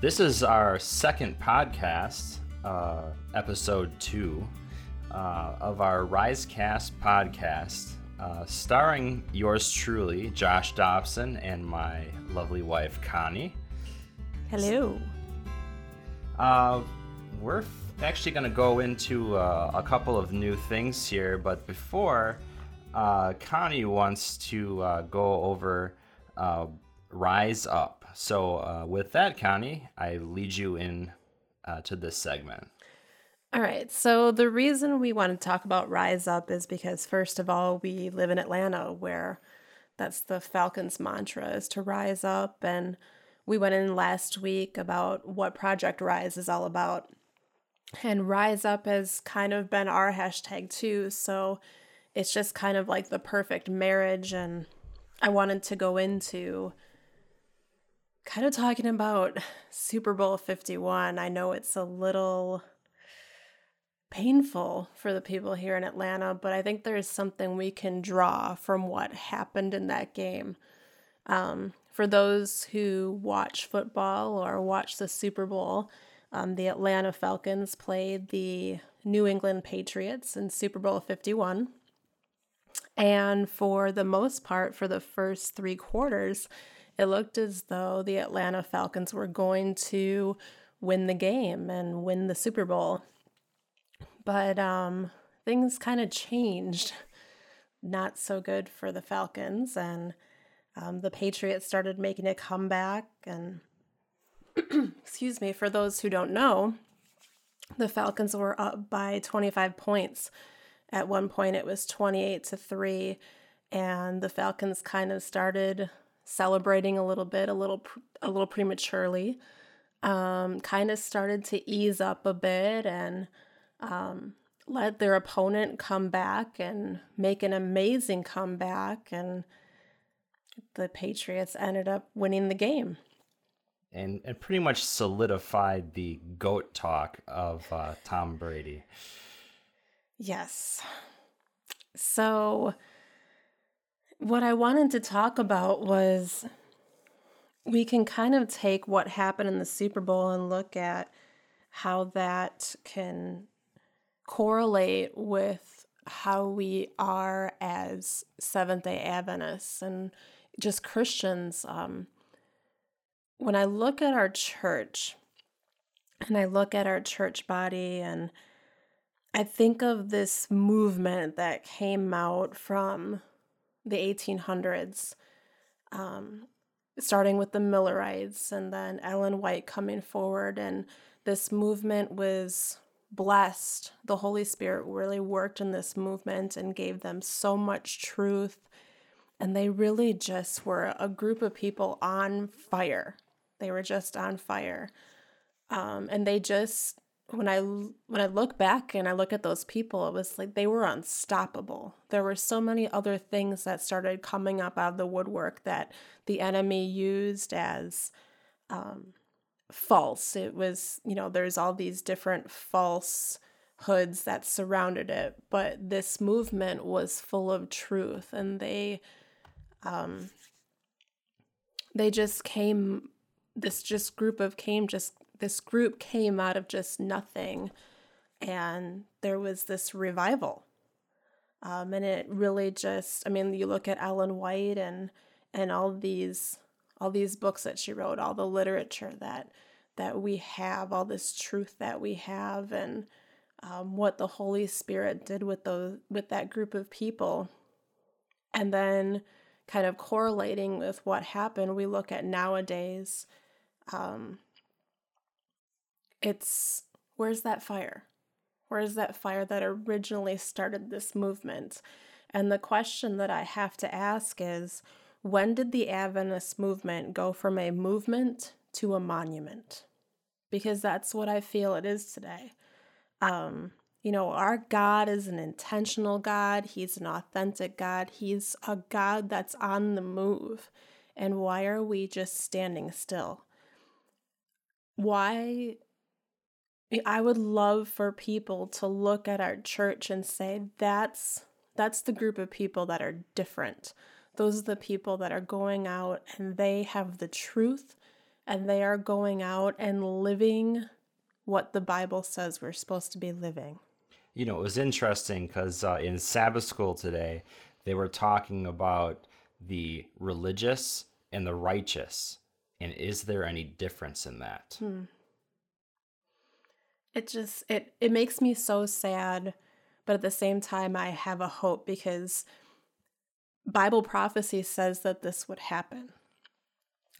This is our second podcast, episode 2, of our Risecast podcast, starring yours truly, Josh Dobson, and my lovely wife, Connie. Hello. We're actually going to go into a couple of new things here, but before, Connie wants to go over Rise Up. So with that, Connie, I lead you in to this segment. All right. So the reason we want to talk about Rise Up is because, first of all, we live in Atlanta, where that's the Falcons mantra, is to rise up. And we went in last week about what Project Rise is all about. And Rise Up has kind of been our hashtag too. So it's just kind of like the perfect marriage. And I wanted to go into kind of talking about Super Bowl 51. I know it's a little painful for the people here in Atlanta, but I think there is something we can draw from what happened in that game. For those who watch football or watch the Super Bowl, the Atlanta Falcons played the New England Patriots in Super Bowl 51. And for the most part, for the first three quarters, it looked as though the Atlanta Falcons were going to win the game and win the Super Bowl. But things kind of changed. Not so good for the Falcons, and the Patriots started making a comeback. And excuse me, for those who don't know, the Falcons were up by 25 points. At one point, it was 28-3, and the Falcons kind of started celebrating a little prematurely, kind of started to ease up a bit and let their opponent come back and make an amazing comeback, and the Patriots ended up winning the game. And pretty much solidified the goat talk of Tom Brady. Yes. So what I wanted to talk about was we can kind of take what happened in the Super Bowl and look at how that can correlate with how we are as Seventh-day Adventists and just Christians. When I look at our church and I look at our church body, and I think of this movement that came out from the 1800s, starting with the Millerites and then Ellen White coming forward. And this movement was blessed. The Holy Spirit really worked in this movement and gave them so much truth. And they really just were a group of people on fire. They were just on fire. And they just, when I look back and I look at those people, it was like they were unstoppable. There were so many other things that started coming up out of the woodwork that the enemy used as false. It was, there's all these different falsehoods that surrounded it, but this movement was full of truth, and this group came out of just nothing, and there was this revival. And it really just, you look at Ellen White and all these books that she wrote, all the literature that we have, all this truth that we have, and what the Holy Spirit did with that group of people. And then kind of correlating with what happened, we look at nowadays, it's, where's that fire? Where's that fire that originally started this movement? And the question that I have to ask is, when did the Adventist movement go from a movement to a monument? Because that's what I feel it is today. Our God is an intentional God. He's an authentic God. He's a God that's on the move. And why are we just standing still? Why? I would love for people to look at our church and say, that's the group of people that are different. Those are the people that are going out and they have the truth and they are going out and living what the Bible says we're supposed to be living. You know, it was interesting because in Sabbath school today, they were talking about the religious and the righteous. And is there any difference in that? It makes me so sad, but at the same time, I have a hope because Bible prophecy says that this would happen.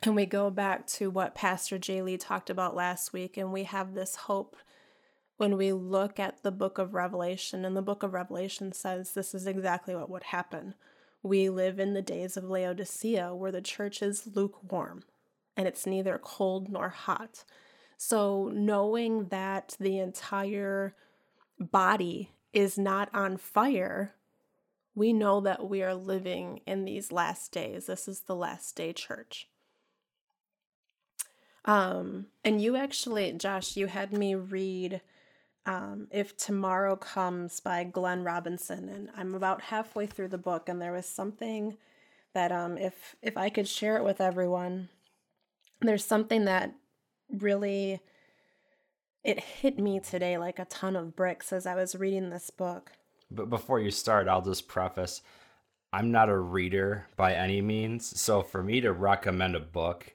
And we go back to what Pastor J. Lee talked about last week, and we have this hope when we look at the book of Revelation. And the book of Revelation says this is exactly what would happen. We live in the days of Laodicea where the church is lukewarm, and it's neither cold nor hot. So knowing that the entire body is not on fire, we know that we are living in these last days. This is the last day church. And you actually, Josh, you had me read If Tomorrow Comes by Glenn Robinson, and I'm about halfway through the book, and there was something that if I could share it with everyone, there's something that really, it hit me today like a ton of bricks as I was reading this book. But before you start, I'll just preface, I'm not a reader by any means, so for me to recommend a book,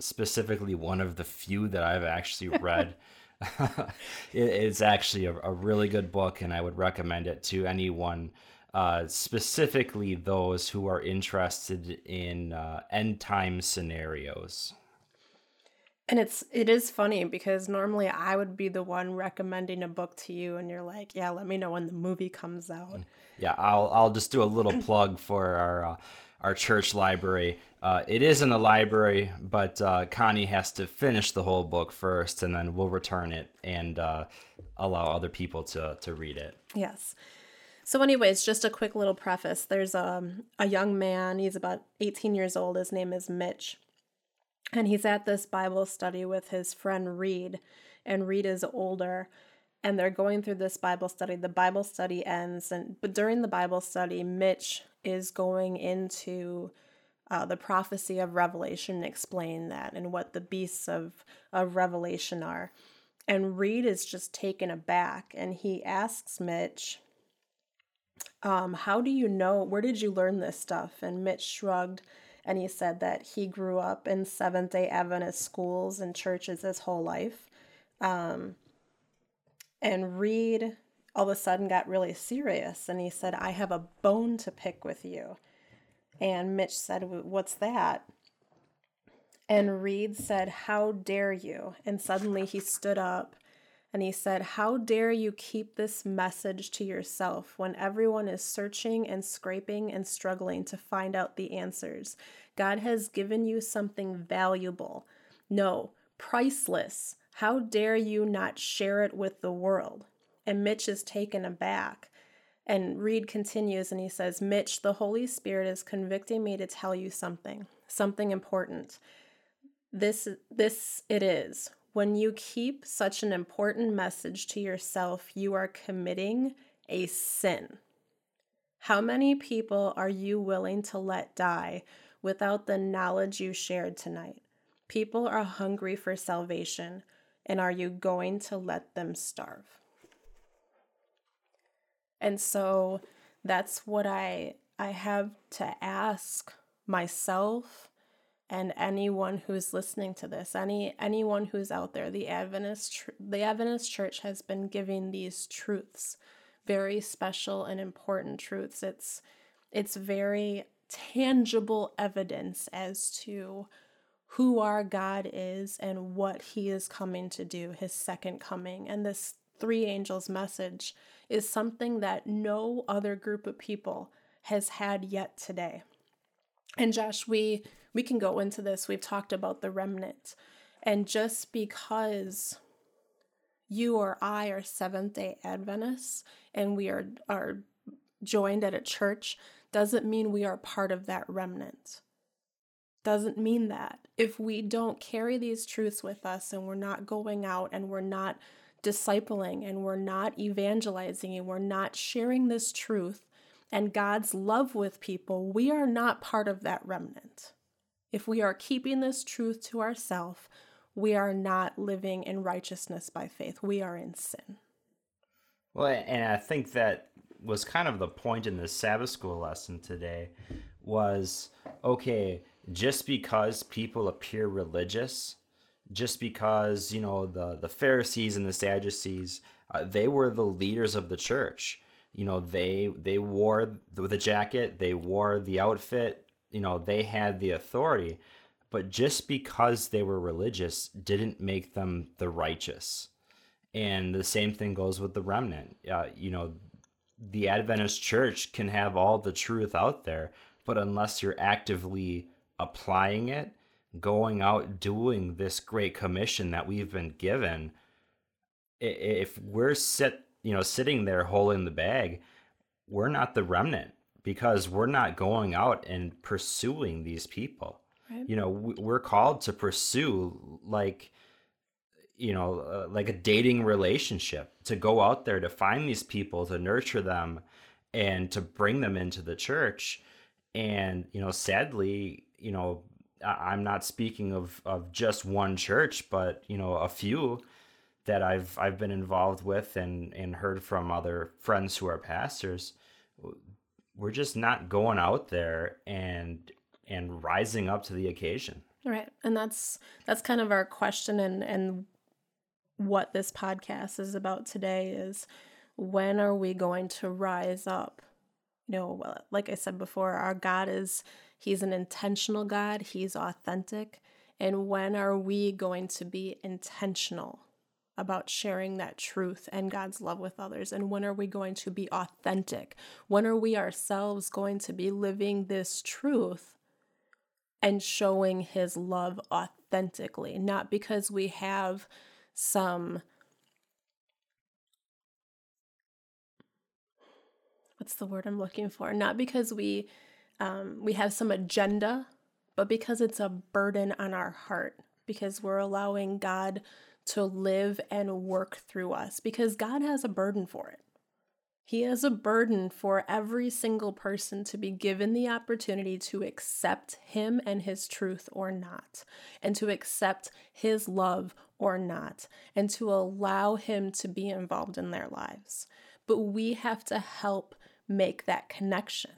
specifically one of the few that I've actually read, it's actually a really good book, and I would recommend it to anyone, specifically those who are interested in end time scenarios. And it is funny because normally I would be the one recommending a book to you, and you're like, "Yeah, let me know when the movie comes out." Yeah, I'll just do a little plug for our church library. It is in the library, but Connie has to finish the whole book first, and then we'll return it and allow other people to read it. Yes. So anyways, just a quick little preface. There's a young man. He's about 18 years old. His name is Mitch. And he's at this Bible study with his friend Reed. And Reed is older. And they're going through this Bible study. The Bible study ends. But during the Bible study, Mitch is going into the prophecy of Revelation, explain that and what the beasts of Revelation are. And Reed is just taken aback, and he asks Mitch, how do you know, where did you learn this stuff? And Mitch shrugged, and he said that he grew up in Seventh-day Adventist schools and churches his whole life. And Reed all of a sudden got really serious, and he said, I have a bone to pick with you. And Mitch said, what's that? And Reed said, how dare you? And suddenly he stood up and he said, how dare you keep this message to yourself when everyone is searching and scraping and struggling to find out the answers? God has given you something valuable. No, priceless. How dare you not share it with the world? And Mitch is taken aback. And Reed continues and he says, Mitch, the Holy Spirit is convicting me to tell you something important. This it is. When you keep such an important message to yourself, you are committing a sin. How many people are you willing to let die without the knowledge you shared tonight? People are hungry for salvation, and are you going to let them starve? And so that's what I have to ask myself and anyone who's listening to this, anyone who's out there. The Adventist Church has been giving these truths, very special and important truths. It's very tangible evidence as to who our God is and what he is coming to do, his second coming. And this Three Angels message is something that no other group of people has had yet today. And Josh, we can go into this. We've talked about the remnant. And just because you or I are Seventh-day Adventists and we are joined at a church doesn't mean we are part of that remnant. Doesn't mean that. If we don't carry these truths with us and we're not going out and we're not discipling and we're not evangelizing and we're not sharing this truth and God's love with people, we are not part of that remnant. If we are keeping this truth to ourselves, we are not living in righteousness by faith. We are in sin. Well, and I think that was kind of the point in the Sabbath school lesson today was, okay, just because people appear religious, just because, you know, the Pharisees and the Sadducees, they were the leaders of the church. You know, they wore the jacket, they wore the outfit, you know, they had the authority. But just because they were religious didn't make them the righteous. And the same thing goes with the remnant. You know, the Adventist church can have all the truth out there, but unless you're actively applying it, going out doing this great commission that we've been given, if we're sitting there holding the bag, we're not the remnant, because we're not going out and pursuing these people. Right. You know, we're called to pursue like a dating relationship, to go out there to find these people, to nurture them and to bring them into the church. And, you know, sadly, you know, I'm not speaking of just one church, but, you know, a few that I've been involved with and heard from other friends who are pastors. We're just not going out there and rising up to the occasion. Right. And that's kind of our question and what this podcast is about today is, when are we going to rise up? You know, like I said before, our God he's an intentional God. He's authentic. And when are we going to be intentional about sharing that truth and God's love with others? And when are we going to be authentic? When are we ourselves going to be living this truth and showing his love authentically? Not because we have some, what's the word I'm looking for? Not because we have some agenda, but because it's a burden on our heart, because we're allowing God to live and work through us, because God has a burden for it. He has a burden for every single person to be given the opportunity to accept him and his truth or not, and to accept his love or not, and to allow him to be involved in their lives. But we have to help make that connection.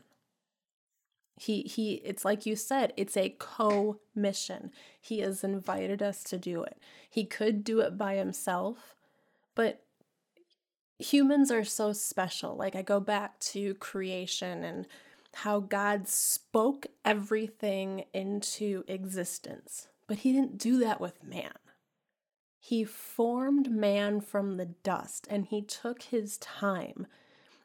He it's like you said, it's a co-mission. He has invited us to do it. He could do it by himself, but humans are so special. Like, I go back to creation and how God spoke everything into existence, but he didn't do that with man. He formed man from the dust, and he took his time,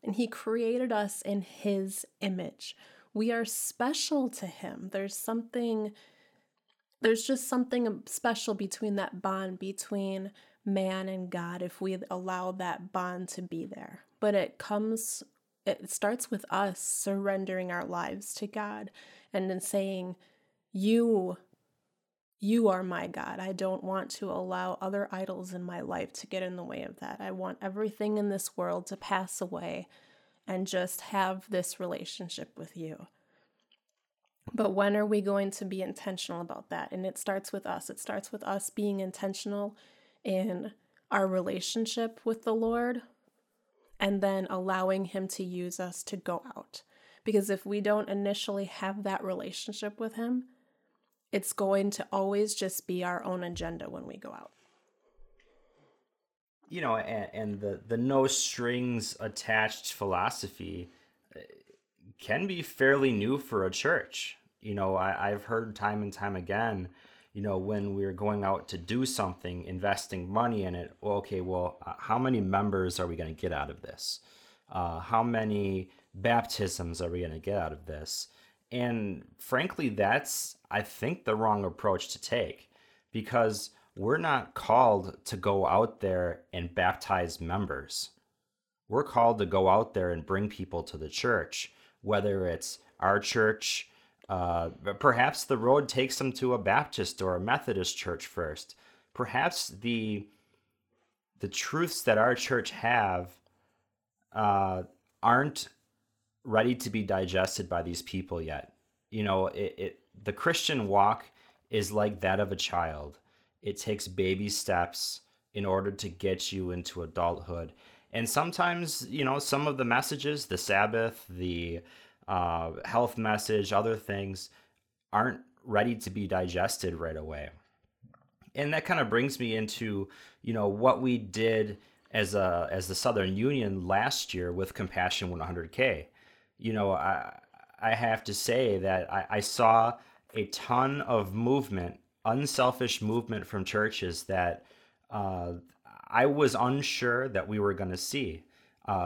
and he created us in his image. We are special to him. There's just something special between that bond between man and God, if we allow that bond to be there. But it starts with us surrendering our lives to God and then saying, you are my God. I don't want to allow other idols in my life to get in the way of that. I want everything in this world to pass away and just have this relationship with you. But when are we going to be intentional about that? And it starts with us. It starts with us being intentional in our relationship with the Lord, and then allowing him to use us to go out. Because if we don't initially have that relationship with him, it's going to always just be our own agenda when we go out. You know, and the no strings attached philosophy can be fairly new for a church. You know, I've heard time and time again, you know, when we're going out to do something, investing money in it, how many members are we going to get out of this? How many baptisms are we going to get out of this? And frankly, that's, I think, the wrong approach to take, because we're not called to go out there and baptize members. We're called to go out there and bring people to the church, whether it's our church. Perhaps the road takes them to a Baptist or a Methodist church first. Perhaps the truths that our church have aren't ready to be digested by these people yet. You know, it The Christian walk is like that of a child. It takes baby steps in order to get you into adulthood. And sometimes, you know, some of the messages, the Sabbath, the health message, other things aren't ready to be digested right away. And that kind of brings me into, you know, what we did as the Southern Union last year with Compassion 100K. You know, I have to say that I saw a ton of movement, unselfish movement from churches that I was unsure that we were going to see.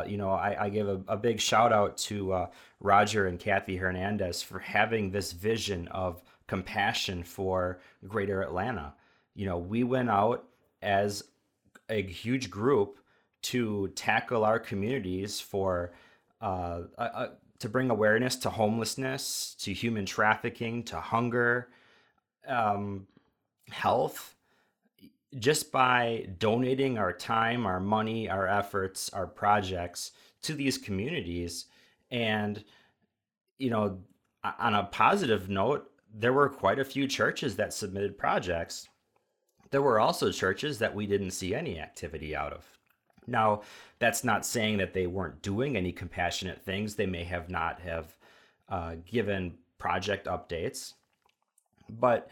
You know, I give a big shout out to Roger and Kathy Hernandez for having this vision of compassion for Greater Atlanta. You know, we went out as a huge group to tackle our communities for to bring awareness to homelessness, to human trafficking, to hunger, health, just by donating our time, our money, our efforts, our projects to these communities. And, you know, on a positive note, there were quite a few churches that submitted projects. There were also churches that we didn't see any activity out of. Now, that's not saying that they weren't doing any compassionate things. They may have not have given project updates. But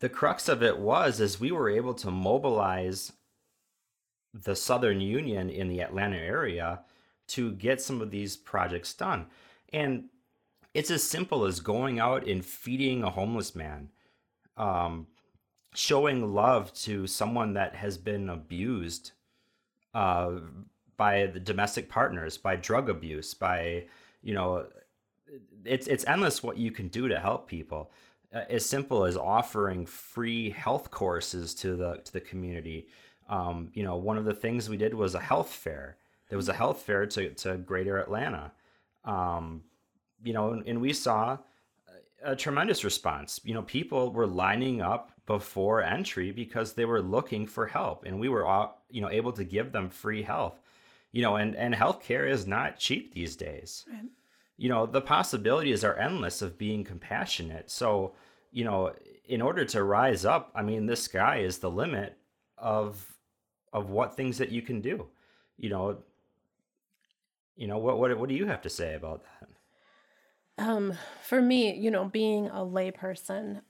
the crux of it was, is we were able to mobilize the Southern Union in the Atlanta area to get some of these projects done. And it's as simple as going out and feeding a homeless man, showing love to someone that has been abused by the domestic partners, by drug abuse, by, you know, it's endless what you can do to help people. As simple as offering free health courses to the community. You know, one of the things we did was a health fair. There was a health fair to Greater Atlanta. You know, and we saw a tremendous response. You know, people were lining up before entry because they were looking for help, and we were all, you know, able to give them free health, you know, and healthcare is not cheap these days. Right. You know, the possibilities are endless of being compassionate. So, you know, in order to rise up, I mean, the sky is the limit of what things that you can do. You know, what do you have to say about that? For me, you know, being a layperson,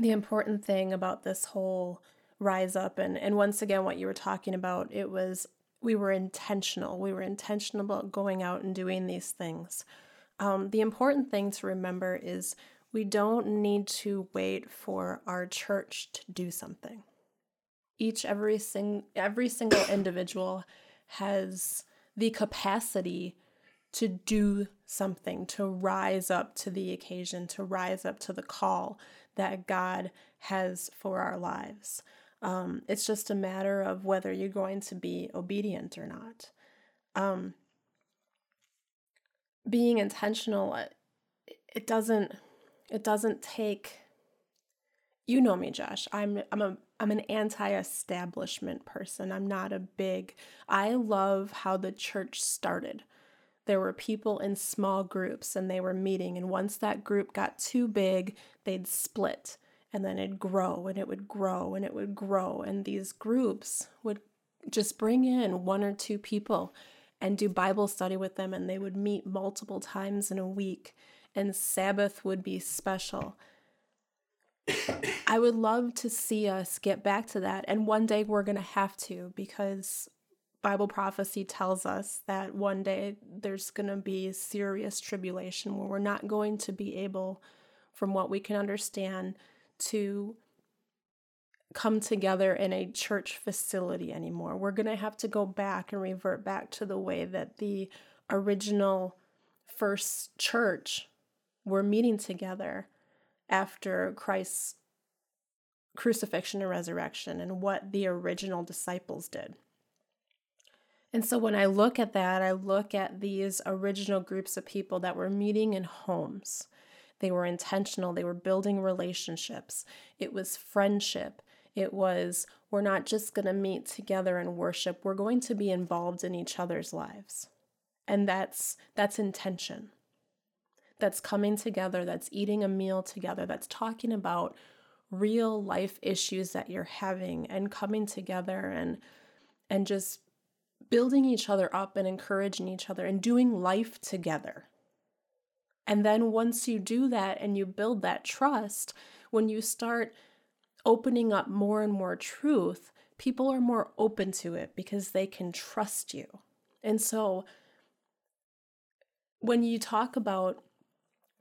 the important thing about this whole rise up, and once again, what you were talking about, it was, we were intentional. We were intentional about going out and doing these things. The important thing to remember is we don't need to wait for our church to do something. Every single individual has the capacity to do something, to rise up to the occasion, to rise up to the call that God has for our lives. It's just a matter of whether you're going to be obedient or not. Being intentional, it doesn't take. You know me, Josh. I'm an anti-establishment person. I'm not a big. I love how the church started. There were people in small groups and they were meeting. And once that group got too big, they'd split and then it'd grow and it would grow and it would grow. And these groups would just bring in one or two people and do Bible study with them. And they would meet multiple times in a week, and Sabbath would be special. I would love to see us get back to that. And one day we're going to have to, because Bible prophecy tells us that one day there's going to be serious tribulation where we're not going to be able, from what we can understand, to come together in a church facility anymore. We're going to have to go back and revert back to the way that the original first church were meeting together after Christ's crucifixion and resurrection, and what the original disciples did. And so when I look at that, I look at these original groups of people that were meeting in homes. They were intentional. They were building relationships. It was friendship. It was, we're not just going to meet together and worship. We're going to be involved in each other's lives. And that's intention. that's coming together, that's eating a meal together, that's talking about real life issues that you're having and coming together and just building each other up and encouraging each other and doing life together. And then once you do that and you build that trust, when you start opening up more and more truth, people are more open to it because they can trust you. And so when you talk about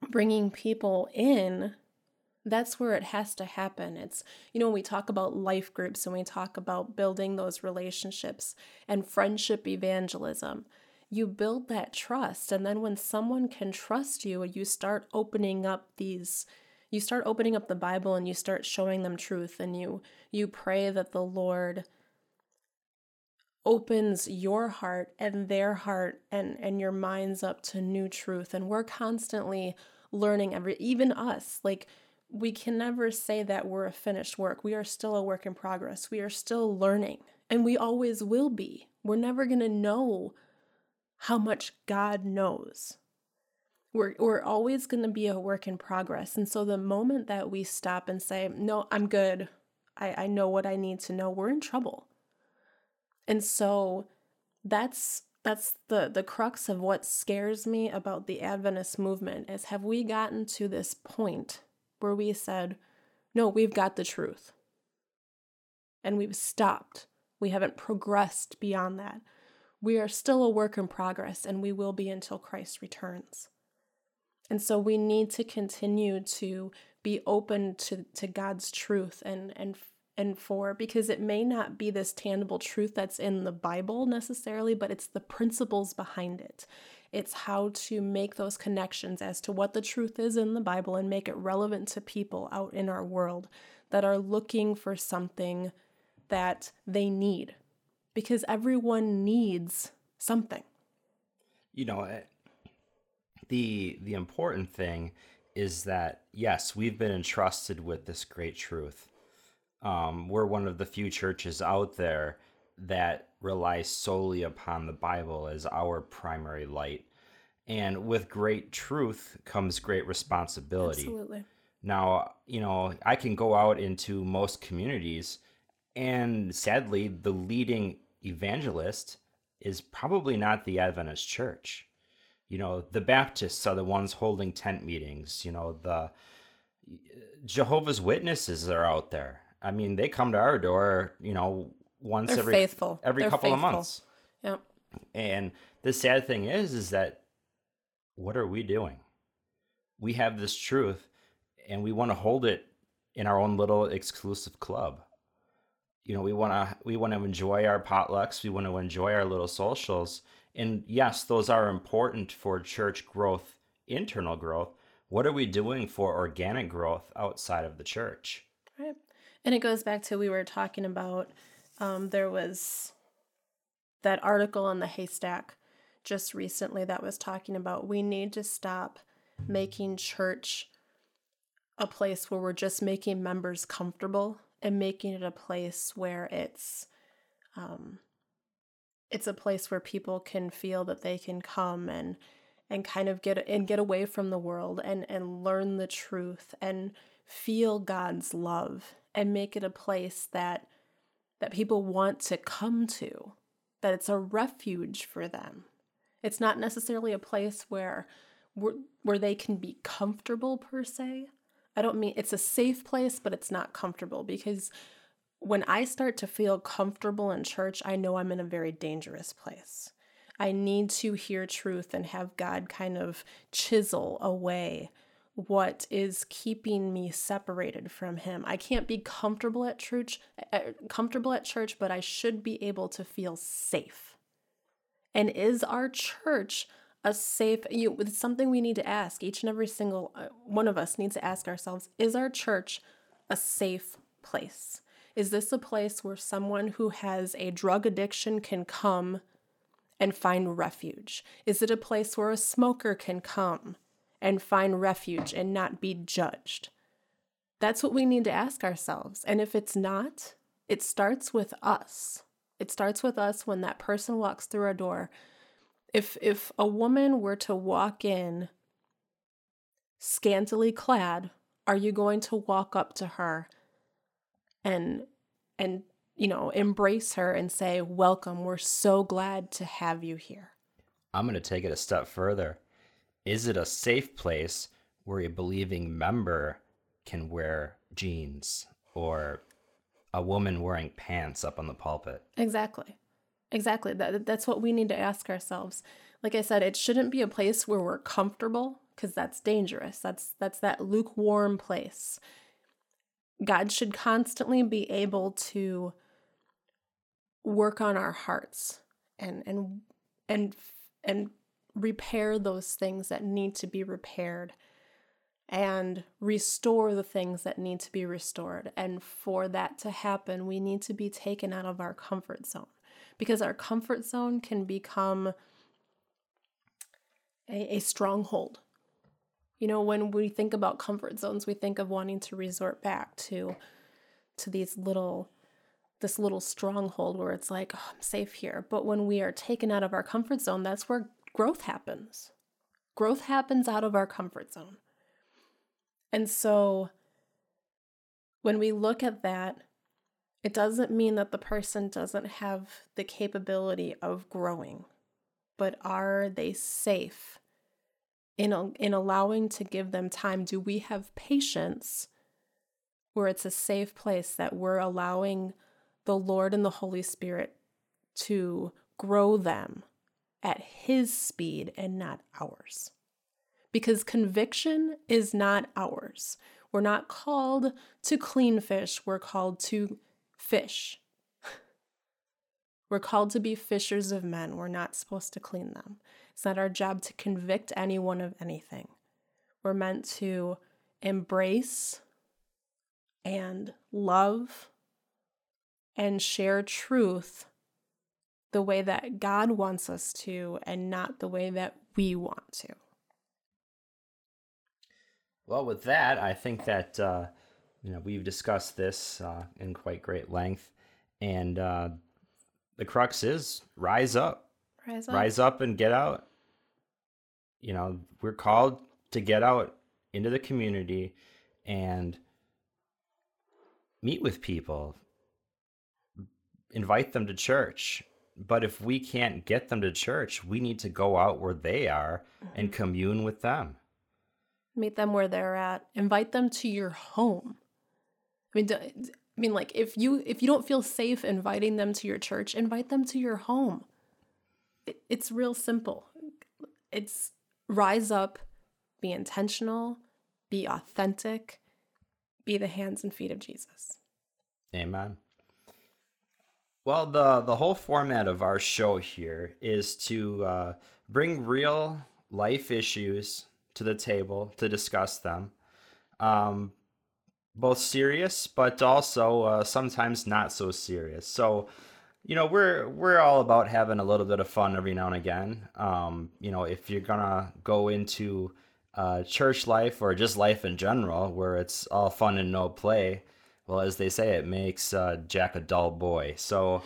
bringing people in, that's where it has to happen. It's, you know, when we talk about life groups and we talk about building those relationships and friendship evangelism, you build that trust. And then when someone can trust you, you start opening up these, you start opening up the Bible and you start showing them truth, and you pray that the Lord opens your heart and their heart and your minds up to new truth. And we're constantly learning, even us, like, we can never say that we're a finished work. We are still a work in progress. We are still learning, and we always will be. We're never going to know how much God knows. We're always going to be a work in progress. And so the moment that we stop and say, no, I'm good, I know what I need to know, we're in trouble. And so that's the crux of what scares me about the Adventist movement is, have we gotten to this point where we said, no, we've got the truth, and we've stopped. We haven't progressed beyond that. We are still a work in progress, and we will be until Christ returns. And so we need to continue to be open to God's truth and for, because it may not be this tangible truth that's in the Bible necessarily, but it's the principles behind it. It's how to make those connections as to what the truth is in the Bible and make it relevant to people out in our world that are looking for something that they need, because everyone needs something. You know, the important thing is that, yes, we've been entrusted with this great truth. We're one of the few churches out there that relies solely upon the Bible as our primary light. And with great truth comes great responsibility. Absolutely. Now, you know, I can go out into most communities, and sadly, the leading evangelist is probably not the Adventist church. You know, the Baptists are the ones holding tent meetings. You know, the Jehovah's Witnesses are out there. I mean, they come to our door, you know, once every couple of months. Yep. And the sad thing is that, what are we doing? We have this truth, and we want to hold it in our own little exclusive club. You know, we want to enjoy our potlucks. We want to enjoy our little socials. And yes, those are important for church growth, internal growth. What are we doing for organic growth outside of the church? Right. And it goes back to, we were talking about, there was that article on The Haystack just recently that was talking about, we need to stop making church a place where we're just making members comfortable and making it a place where it's a place where people can feel that they can come and kind of get away from the world and learn the truth and feel God's love, and make it a place that people want to come to, that it's a refuge for them. It's not necessarily a place where they can be comfortable per se. I don't mean it's a safe place, but it's not comfortable, because when I start to feel comfortable in church, I know I'm in a very dangerous place. I need to hear truth and have God kind of chisel away what is keeping me separated from Him. I can't be comfortable at church, but I should be able to feel safe. And is our church a safe? It's something we need to ask. Each and every single one of us needs to ask ourselves: is our church a safe place? Is this a place where someone who has a drug addiction can come and find refuge? Is it a place where a smoker can come and find refuge and not be judged? That's what we need to ask ourselves. And if it's not, it starts with us. It starts with us when that person walks through our door. If a woman were to walk in scantily clad, are you going to walk up to her and you know, embrace her and say, welcome, we're so glad to have you here? I'm going to take it a step further. Is it a safe place where a believing member can wear jeans or a woman wearing pants up on the pulpit? Exactly. That's what we need to ask ourselves. Like I said, it shouldn't be a place where we're comfortable, because that's dangerous. That's that lukewarm place. God should constantly be able to work on our hearts and repair those things that need to be repaired and restore the things that need to be restored. And for that to happen, we need to be taken out of our comfort zone, because our comfort zone can become a stronghold. You know, when we think about comfort zones, we think of wanting to resort back to these little, this little stronghold where it's like, oh, I'm safe here. But when we are taken out of our comfort zone, that's where growth happens. Growth happens out of our comfort zone. And so when we look at that, it doesn't mean that the person doesn't have the capability of growing, but are they safe in allowing to give them time? Do we have patience where it's a safe place that we're allowing the Lord and the Holy Spirit to grow them at His speed and not ours? Because conviction is not ours. We're not called to clean fish. We're called to fish. We're called to be fishers of men. We're not supposed to clean them. It's not our job to convict anyone of anything. We're meant to embrace and love and share truth the way that God wants us to and not the way that we want to. Well, with that, I think that we've discussed this in quite great length, and the crux is rise up and get out. You know, we're called to get out into the community and meet with people, invite them to church. But if we can't get them to church, we need to go out where they are and commune with them. Meet them where they're at. Invite them to your home. I mean, like, if you don't feel safe inviting them to your church, invite them to your home. It's real simple. It's rise up, be intentional, be authentic, be the hands and feet of Jesus. Amen. Well, the whole format of our show here is to bring real life issues to the table to discuss them. Both serious, but also sometimes not so serious. So, you know, we're all about having a little bit of fun every now and again. You know, if you're gonna go into church life or just life in general, where it's all fun and no play, well, as they say, it makes Jack a dull boy. So,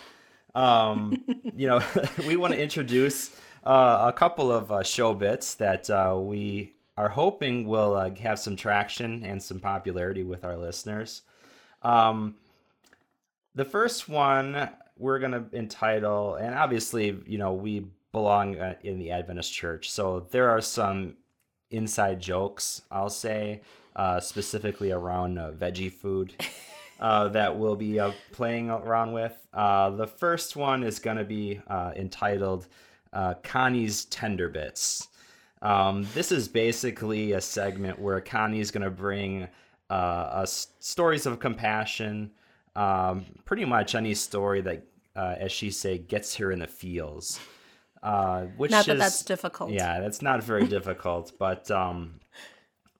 you know, we want to introduce a couple of show bits that we are hoping will have some traction and some popularity with our listeners. The first one we're going to entitle, and obviously, you know, we belong in the Adventist church, so there are some inside jokes, I'll say, specifically around veggie food that we'll be playing around with. The first one is going to be entitled Connie's Tender Bits. This is basically a segment where Connie's going to bring us stories of compassion, pretty much any story that, as she say, gets her in the feels. Which not that that's difficult. Yeah, that's not very difficult, but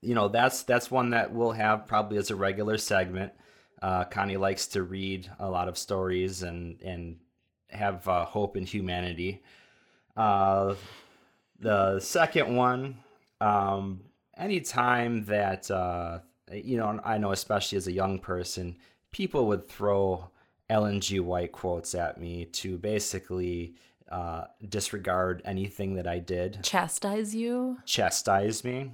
you know, that's one that we'll have probably as a regular segment. Connie likes to read a lot of stories and have hope in humanity. The second one, anytime that, you know, I know, especially as a young person, people would throw Ellen G. White quotes at me to basically disregard anything that I did. Chastise me.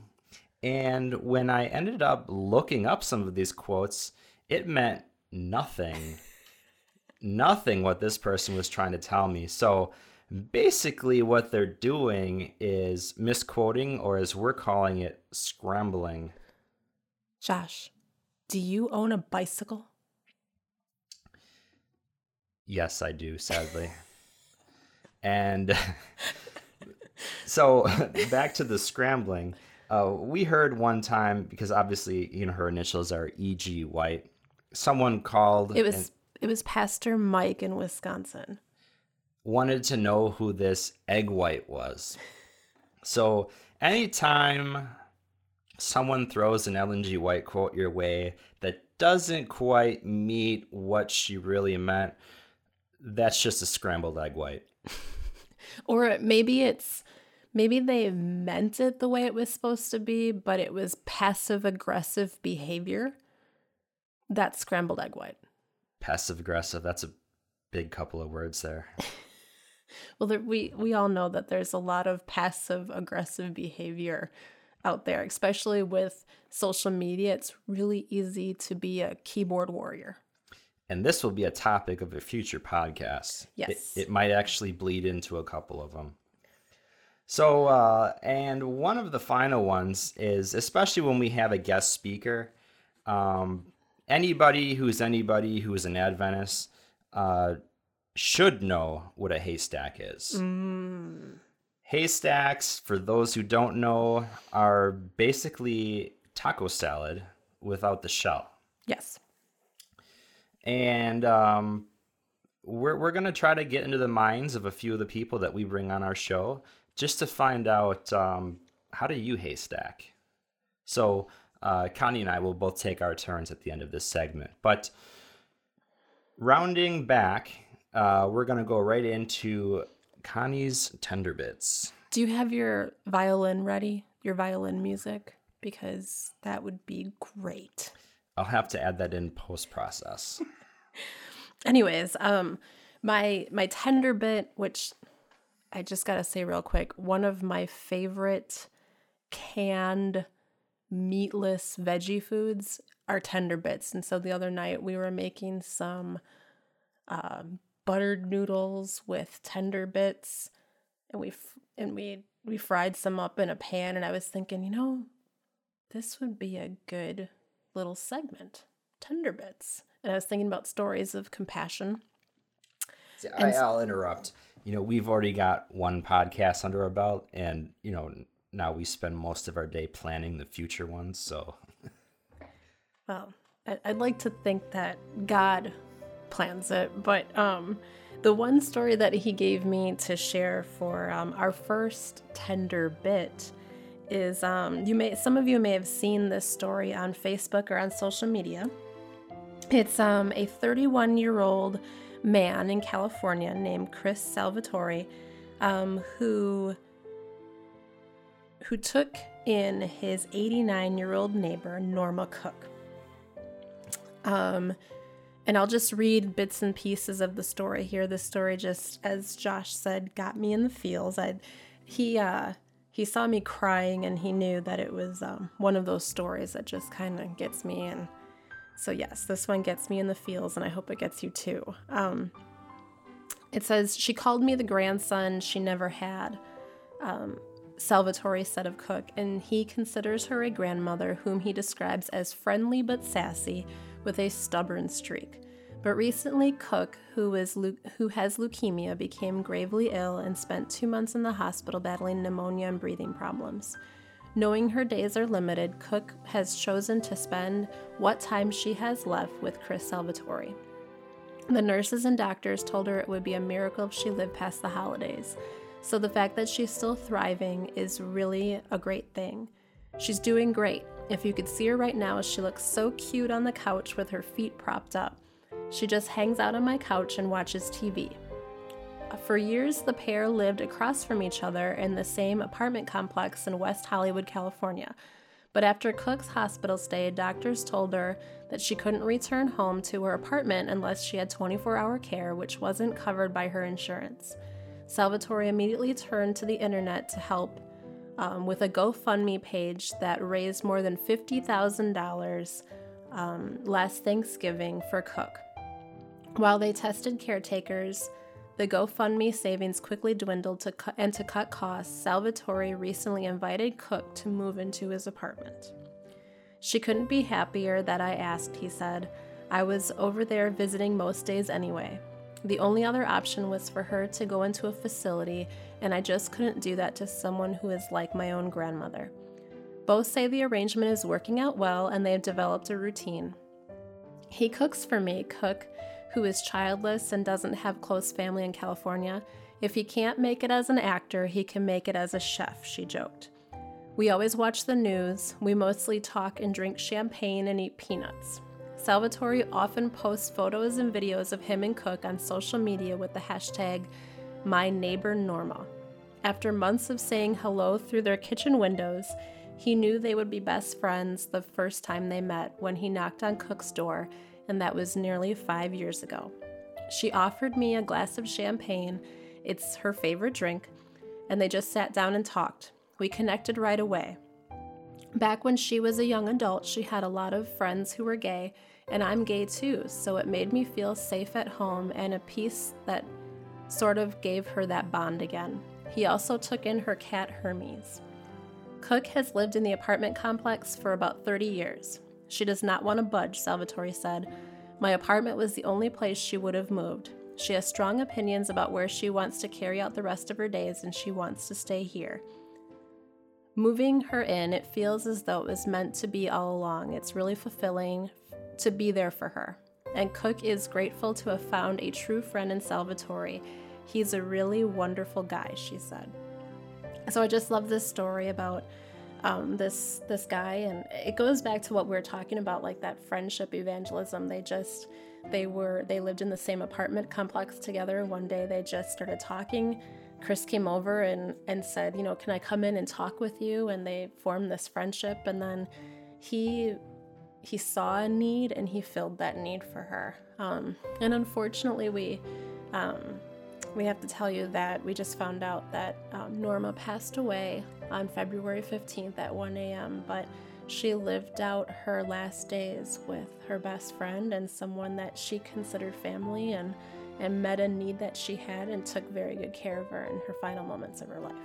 And when I ended up looking up some of these quotes, it meant nothing. Nothing what this person was trying to tell me. So basically what they're doing is misquoting, or as we're calling it, scrambling. Josh, do you own a bicycle? Yes, I do, sadly. And so back to the scrambling. We heard one time, because obviously, you know, her initials are E.G. White. Someone called. It was Pastor Mike in Wisconsin. Wanted to know who this egg white was. So anytime someone throws an Ellen G. White quote your way that doesn't quite meet what she really meant, that's just a scrambled egg white. Or maybe they meant it the way it was supposed to be, but it was passive-aggressive behavior. That's scrambled egg white. Passive-aggressive, that's a big couple of words there. Well, we all know that there's a lot of passive-aggressive behavior out there, especially with social media. It's really easy to be a keyboard warrior. And this will be a topic of a future podcast. Yes. It might actually bleed into a couple of them. So, and one of the final ones is, especially when we have a guest speaker, anybody who is an Adventist should know what a haystack is. Mm. Haystacks, for those who don't know, are basically taco salad without the shell. Yes. And we're going to try to get into the minds of a few of the people that we bring on our show just to find out, how do you haystack? So Connie and I will both take our turns at the end of this segment. But rounding back, we're going to go right into Connie's Tender Bits. Do you have your violin ready, your violin music? Because that would be great. I'll have to add that in post-process. Anyways, my Tender Bit, which I just got to say real quick, one of my favorite canned meatless veggie foods are Tender Bits. And so the other night we were making some buttered noodles with Tender Bits, and we fried some up in a pan, and I was thinking, you know, this would be a good little segment, Tender Bits. And I was thinking about stories of compassion. Yeah, I'll interrupt. You know, we've already got one podcast under our belt, and, you know, now we spend most of our day planning the future ones, so. Well, I'd like to think that God plans it, but the one story that he gave me to share for our first Tender Bit is, some of you may have seen this story on Facebook or on social media. It's a 31-year-old man in California named Chris Salvatore, who took in his 89-year-old neighbor, Norma Cook. And I'll just read bits and pieces of the story here. The story, just as Josh said, got me in the feels. He saw me crying, and he knew that it was one of those stories that just kind of gets me in. So yes, this one gets me in the feels, and I hope it gets you too. It says, she called me the grandson she never had, Salvatore said of Cook, and he considers her a grandmother whom he describes as friendly but sassy with a stubborn streak. But recently, Cook, who has leukemia, became gravely ill and spent 2 months in the hospital battling pneumonia and breathing problems. Knowing her days are limited, Cook has chosen to spend what time she has left with Chris Salvatore. The nurses and doctors told her it would be a miracle if she lived past the holidays. So the fact that she's still thriving is really a great thing. She's doing great. If you could see her right now, she looks so cute on the couch with her feet propped up. She just hangs out on my couch and watches TV. For years, the pair lived across from each other in the same apartment complex in West Hollywood, California. But after Cook's hospital stay, doctors told her that she couldn't return home to her apartment unless she had 24-hour care, which wasn't covered by her insurance. Salvatore immediately turned to the internet to help with a GoFundMe page that raised more than $50,000 last Thanksgiving for Cook. While they tested caretakers, the GoFundMe savings quickly dwindled, and to cut costs, Salvatore recently invited Cook to move into his apartment. "She couldn't be happier that I asked," he said. "I was over there visiting most days anyway. The only other option was for her to go into a facility, and I just couldn't do that to someone who is like my own grandmother." Both say the arrangement is working out well, and they have developed a routine. "He cooks for me," Cook, who is childless and doesn't have close family in California. "If he can't make it as an actor, he can make it as a chef," she joked. "We always watch the news. We mostly talk and drink champagne and eat peanuts." Salvatore often posts photos and videos of him and Cook on social media with the hashtag #MyNeighborNorma. After months of saying hello through their kitchen windows, he knew they would be best friends the first time they met, when he knocked on Cook's door, and that was nearly 5 years ago. "She offered me a glass of champagne. It's her favorite drink, and they just sat down and talked. We connected right away. Back when she was a young adult, she had a lot of friends who were gay, and I'm gay too, so it made me feel safe at home and a peace that sort of gave her that bond again." He also took in her cat, Hermes. Cook has lived in the apartment complex for about 30 years. "She does not want to budge," Salvatore said. "My apartment was the only place she would have moved. She has strong opinions about where she wants to carry out the rest of her days, and she wants to stay here. Moving her in, it feels as though it was meant to be all along. It's really fulfilling to be there for her." And Cook is grateful to have found a true friend in Salvatore. "He's a really wonderful guy," she said. So I just love this story about this guy, and it goes back to what we were talking about, like that friendship evangelism. They lived in the same apartment complex together, and one day they just started talking. Chris came over and said, you know, "Can I come in and talk with you?" And they formed this friendship, and then he saw a need and he filled that need for her. And unfortunately, we have to tell you that we just found out that Norma passed away on February 15th at 1 a.m., but she lived out her last days with her best friend and someone that she considered family, and met a need that she had and took very good care of her in her final moments of her life.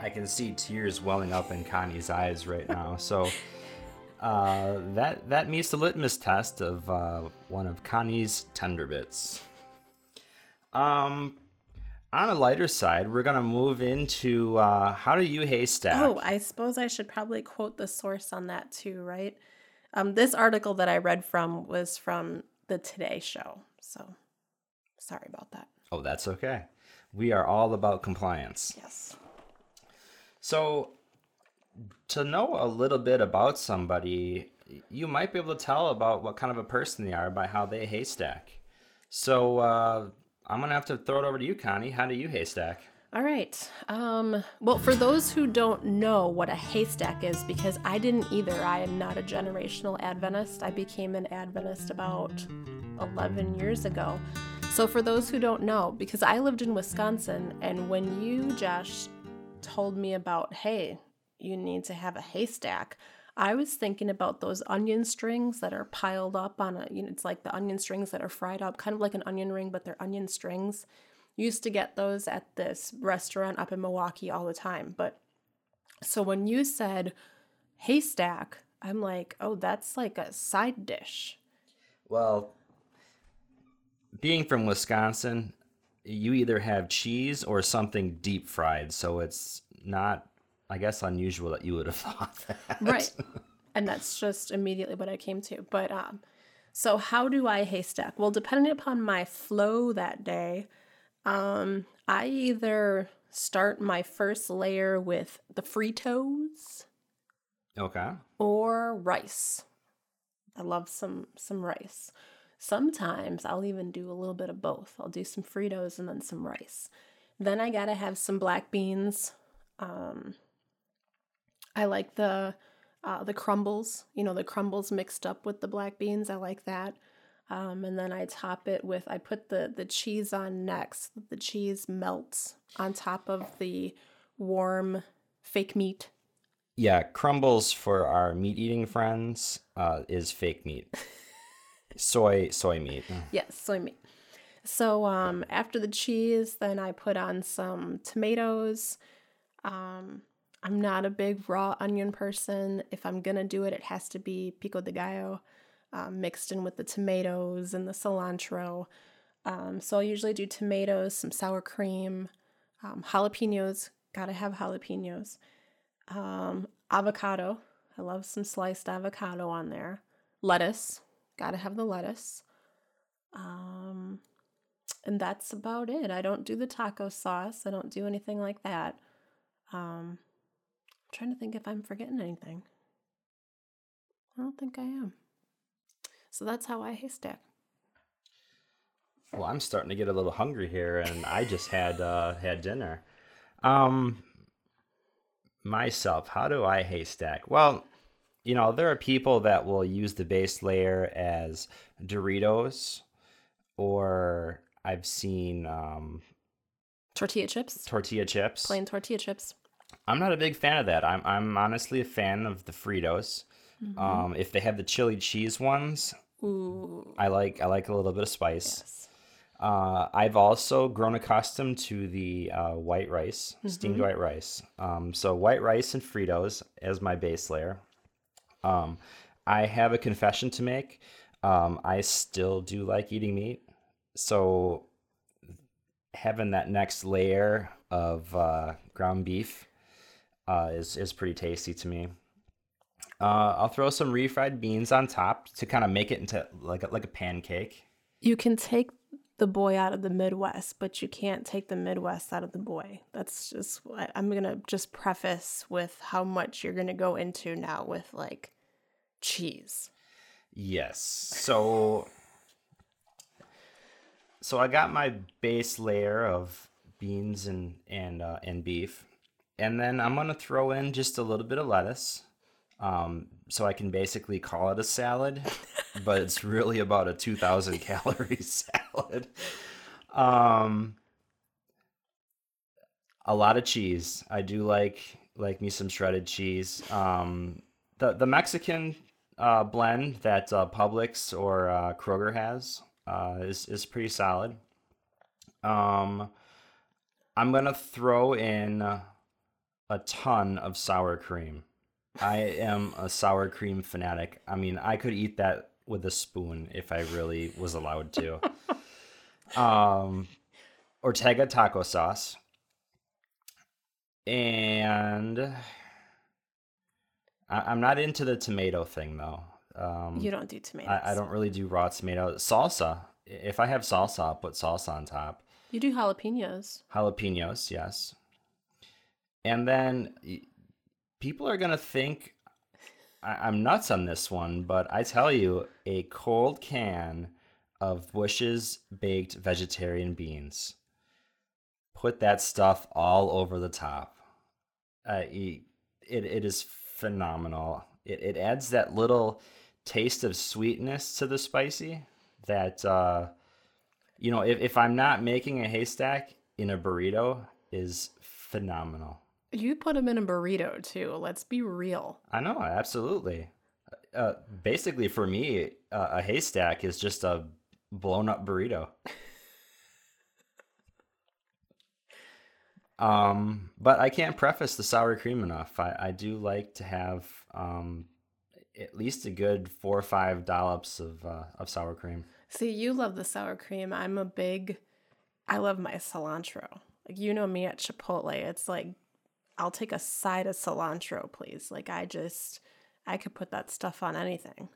I can see tears welling up in Connie's eyes right now. So that meets the litmus test of one of Connie's tender bits. On a lighter side, we're going to move into how do you haystack? Oh, I suppose I should probably quote the source on that too, right? This article that I read from was from the Today Show, so sorry about that. Oh, that's okay. We are all about compliance. Yes. So to know a little bit about somebody, you might be able to tell about what kind of a person they are by how they haystack. So I'm going to have to throw it over to you, Connie. How do you haystack? All right. Well, for those who don't know what a haystack is, because I didn't either, I am not a generational Adventist. I became an Adventist about 11 years ago. So for those who don't know, because I lived in Wisconsin, and when you, Josh, told me about, hey, you need to have a haystack, I was thinking about those onion strings that are piled up on a, you know, it's like the onion strings that are fried up, kind of like an onion ring, but they're onion strings. Used to get those at this restaurant up in Milwaukee all the time. But so when you said haystack, I'm like, oh, that's like a side dish. Well, being from Wisconsin, you either have cheese or something deep fried. So it's not, I guess, unusual that you would have thought that. Right. And that's just immediately what I came to. But so how do I haystack? Well, depending upon my flow that day, I either start my first layer with the Fritos. Okay. Or rice. I love some rice. Sometimes I'll even do a little bit of both. I'll do some Fritos and then some rice. Then I gotta have some black beans. I like the crumbles, you know, the crumbles mixed up with the black beans. I like that. And then I top it with, I put the cheese on next. The cheese melts on top of the warm fake meat. Yeah, crumbles for our meat-eating friends is fake meat. soy meat. Yes, soy meat. So after the cheese, then I put on some tomatoes. I'm not a big raw onion person. If I'm going to do it, it has to be pico de gallo mixed in with the tomatoes and the cilantro. So I usually do tomatoes, some sour cream, jalapenos. Gotta have jalapenos. Avocado. I love some sliced avocado on there. Lettuce. Gotta have the lettuce. And that's about it. I don't do the taco sauce. I don't do anything like that. I'm trying to think if I'm forgetting anything. I don't think I am. So that's how I haystack. Well, I'm starting to get a little hungry here, and I just had dinner. Myself, how do I haystack? Well, you know, there are people that will use the base layer as Doritos, or I've seen tortilla chips, plain tortilla chips. I'm not a big fan of that. I'm honestly a fan of the Fritos. Mm-hmm. If they have the chili cheese ones, ooh. I like a little bit of spice. Yes. I've also grown accustomed to the white rice, mm-hmm. steamed white rice. So white rice and Fritos as my base layer. I have a confession to make. I still do like eating meat. So having that next layer of ground beef is pretty tasty to me. I'll throw some refried beans on top to kind of make it into like a pancake. You can take the boy out of the Midwest, but you can't take the Midwest out of the boy. That's just, I'm going to just preface with how much you're going to go into now with like cheese. Yes. So I got my base layer of beans and beef, and then I'm going to throw in just a little bit of lettuce. So I can basically call it a salad, but it's really about a 2,000 calorie salad. A lot of cheese. I do like me some shredded cheese. The Mexican blend that Publix or Kroger has is pretty solid. I'm gonna throw in a ton of sour cream. I am a sour cream fanatic. I mean, I could eat that with a spoon if I really was allowed to. Ortega taco sauce. And I'm not into the tomato thing, though. You don't do tomatoes. I don't really do raw tomato. Salsa. If I have salsa, I'll put salsa on top. You do jalapenos. Jalapenos, yes. And then... people are going to think I'm nuts on this one, but I tell you, a cold can of Bush's baked vegetarian beans. Put that stuff all over the top. It is phenomenal. It adds that little taste of sweetness to the spicy that, you know, if I'm not making a haystack in a burrito, is phenomenal. You put them in a burrito, too. Let's be real. I know, absolutely. Basically, for me, a haystack is just a blown-up burrito. But I can't preface the sour cream enough. I do like to have at least a good 4 or 5 dollops of sour cream. See, you love the sour cream. I love my cilantro. Like, you know me at Chipotle. It's like... I'll take a side of cilantro, please. Like, I could put that stuff on anything.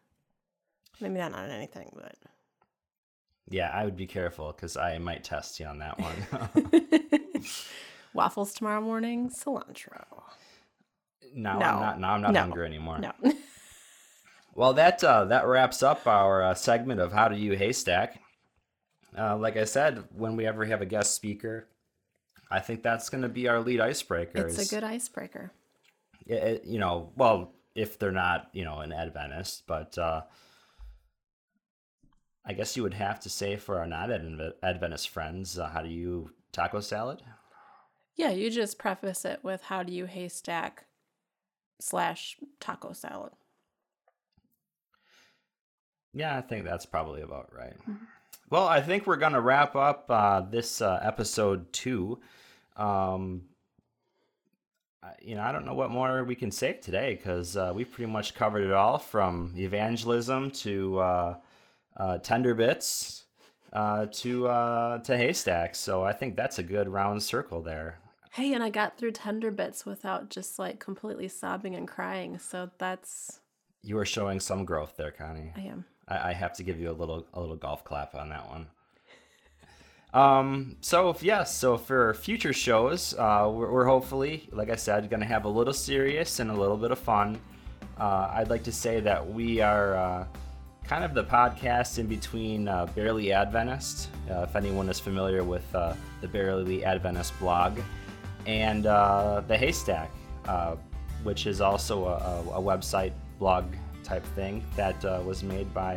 Maybe not on anything, but... Yeah, I would be careful, because I might test you on that one. Waffles tomorrow morning, cilantro. I'm not hungry anymore. No. Well, that wraps up our segment of How Do You Haystack. Like I said, when we ever have a guest speaker... I think that's going to be our lead icebreaker. It's a good icebreaker. You know, well, if they're not, you know, an Adventist, but I guess you would have to say for our non-Adventist friends, how do you taco salad? Yeah, you just preface it with how do you haystack / taco salad. Yeah, I think that's probably about right. Mm-hmm. Well, I think we're going to wrap up this episode 2. I don't know what more we can say today because we've pretty much covered it all from evangelism to tender bits to haystacks. So I think that's a good round circle there. Hey, and I got through tender bits without just completely sobbing and crying. So that's... You are showing some growth there, Connie. I am. I have to give you a little golf clap on that one. So for future shows, we're hopefully, like I said, going to have a little serious and a little bit of fun. I'd like to say that we are kind of the podcast in between Barely Adventist, if anyone is familiar with the Barely Adventist blog, and The Haystack, which is also a website blog type thing that was made by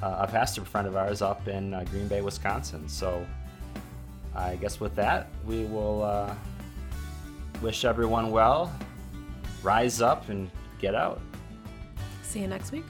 a pastor friend of ours up in Green Bay, Wisconsin. So I guess with that, we will wish everyone well, rise up, and get out. See you next week.